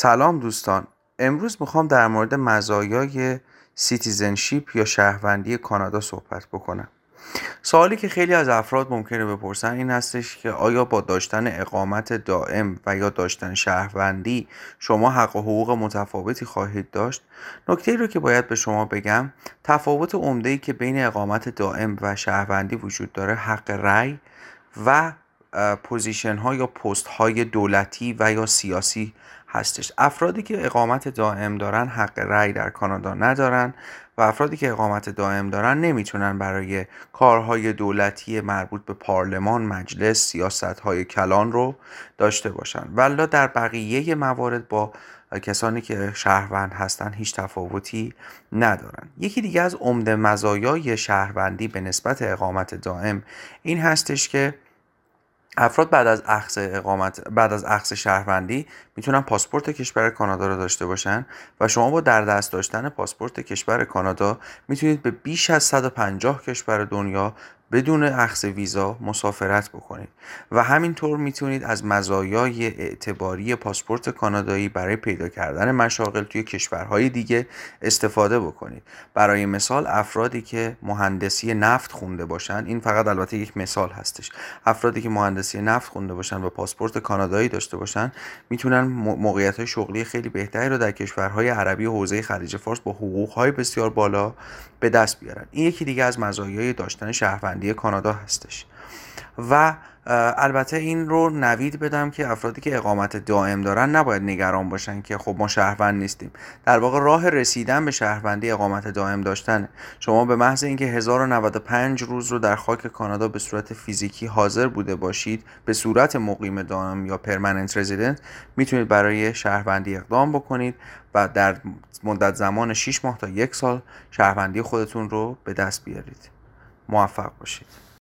سلام دوستان، امروز میخوام در مورد مزایای سیتیزنشیپ یا شهروندی کانادا صحبت بکنم. سوالی که خیلی از افراد ممکنه بپرسن این هستش که آیا با داشتن اقامت دائم و یا داشتن شهروندی شما حق و حقوق متفاوتی خواهید داشت؟ نکته رو که باید به شما بگم، تفاوت عمده‌ای که بین اقامت دائم و شهروندی وجود داره حق رأی و پوزیشن ها یا پست های دولتی و یا سیاسی هستش. افرادی که اقامت دائم دارن حق رأی در کانادا ندارن و افرادی که اقامت دائم دارن نمیتونن برای کارهای دولتی مربوط به پارلمان، مجلس، سیاستهای کلان رو داشته باشن. ولی در بقیه موارد با کسانی که شهروند هستن هیچ تفاوتی ندارن. یکی دیگه از عمده مزایای شهروندی به نسبت اقامت دائم این هستش که افراد بعد از اخذ شهروندی میتونن پاسپورت کشور کانادا رو داشته باشن و شما با در دست داشتن پاسپورت کشور کانادا میتونید به بیش از 150 کشور دنیا بدون اخذ ویزا مسافرت بکنید و همینطور میتونید از مزایای اعتباری پاسپورت کانادایی برای پیدا کردن مشاغل توی کشورهای دیگه استفاده بکنید. برای مثال افرادی که مهندسی نفت خونده باشن، این فقط البته یک مثال هستش، افرادی که مهندسی نفت خونده باشن و پاسپورت کانادایی داشته باشن میتونن موقعیت‌های شغلی خیلی بهتری رو در کشورهای عربی حوزه خلیج فارس با حقوق‌های بسیار بالا به دست بیارن. این یکی دیگه از مزایای داشتن شهروندی کانادا هستش. و البته این رو نوید بدم که افرادی که اقامت دائم دارن نباید نگران باشن که خب ما شهروند نیستیم. در واقع راه رسیدن به شهروندی اقامت دائم داشتن. شما به محض اینکه 1095 روز رو در خاک کانادا به صورت فیزیکی حاضر بوده باشید، به صورت مقیم دائم یا پرمننت رزیدنت، میتونید برای شهروندی اقدام بکنید و در مدت زمان 6 ماه تا 1 سال شهروندی خودتون رو به دست بیارید. موفق باشید.